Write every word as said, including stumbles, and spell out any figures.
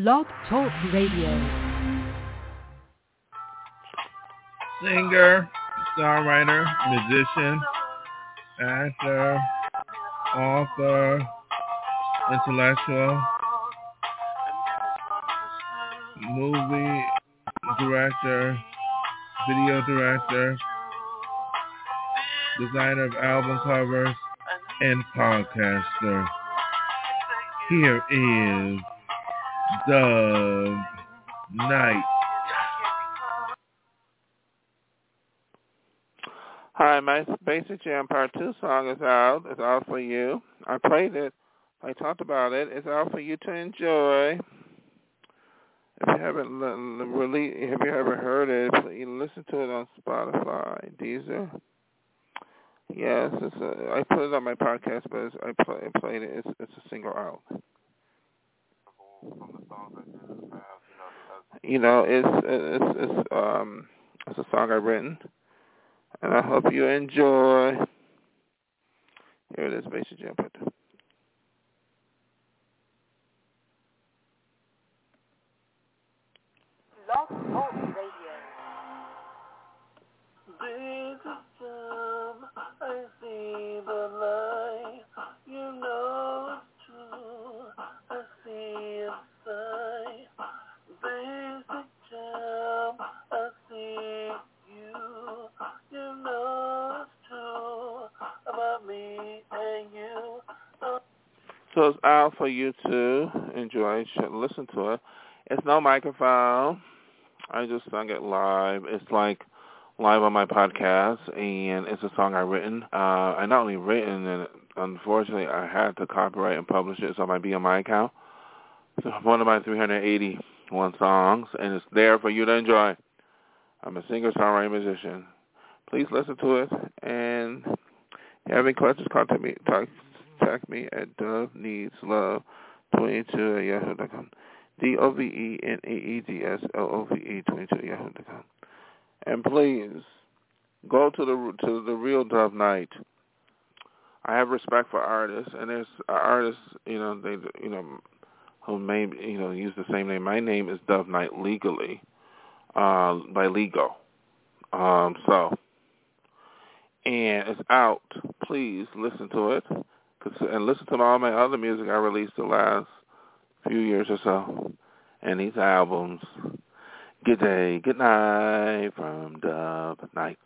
Love Talk Radio. Singer, songwriter, musician, actor, author, intellectual, movie director, video director, designer of album covers, and podcaster. Here is Dove Knight. Hi, my Basic Jam part two song is out. It's out for you. I played it. I talked about it. It's out for you to enjoy. If you haven't really, if you haven't heard it, you listen to it on Spotify, Deezer. Yes, it's a, I put it on my podcast, but it's, I, play, I played it. It's, it's a single out. You know, it's it's it's um it's a song I've written, and I hope you enjoy. Here it is, Basic Jam part two. Love Talk Radio. There's a time I see the light, you know it's true, I see a sign. There's a time I see you, you know it's true about me and you. So it's out for you to enjoy. You should listen to it. It's no microphone. I just sung it live. It's like live on my podcast, and it's a song I've written. Uh, I not only written, and unfortunately I had to copyright and publish it, so it might be on my account. It's one of my three hundred eighty-one songs, and it's there for you to enjoy. I'm a singer, songwriter, musician. Please listen to it, and if you have any questions, contact me, talk, contact me at dove needs love twenty-two at yahoo dot com. D O V E N E E D S L O V E twenty-two at yahoo dot com. And please, go to the to the real Dove Knight. I have respect for artists, and there's artists, you know, they, you know, who may, you know, use the same name. My name is Dove Knight legally, uh, by legal. Um, so, and it's out. Please listen to it, and listen to all my other music I released the last few years or so, and these albums. Good day, good night from Dove Knight.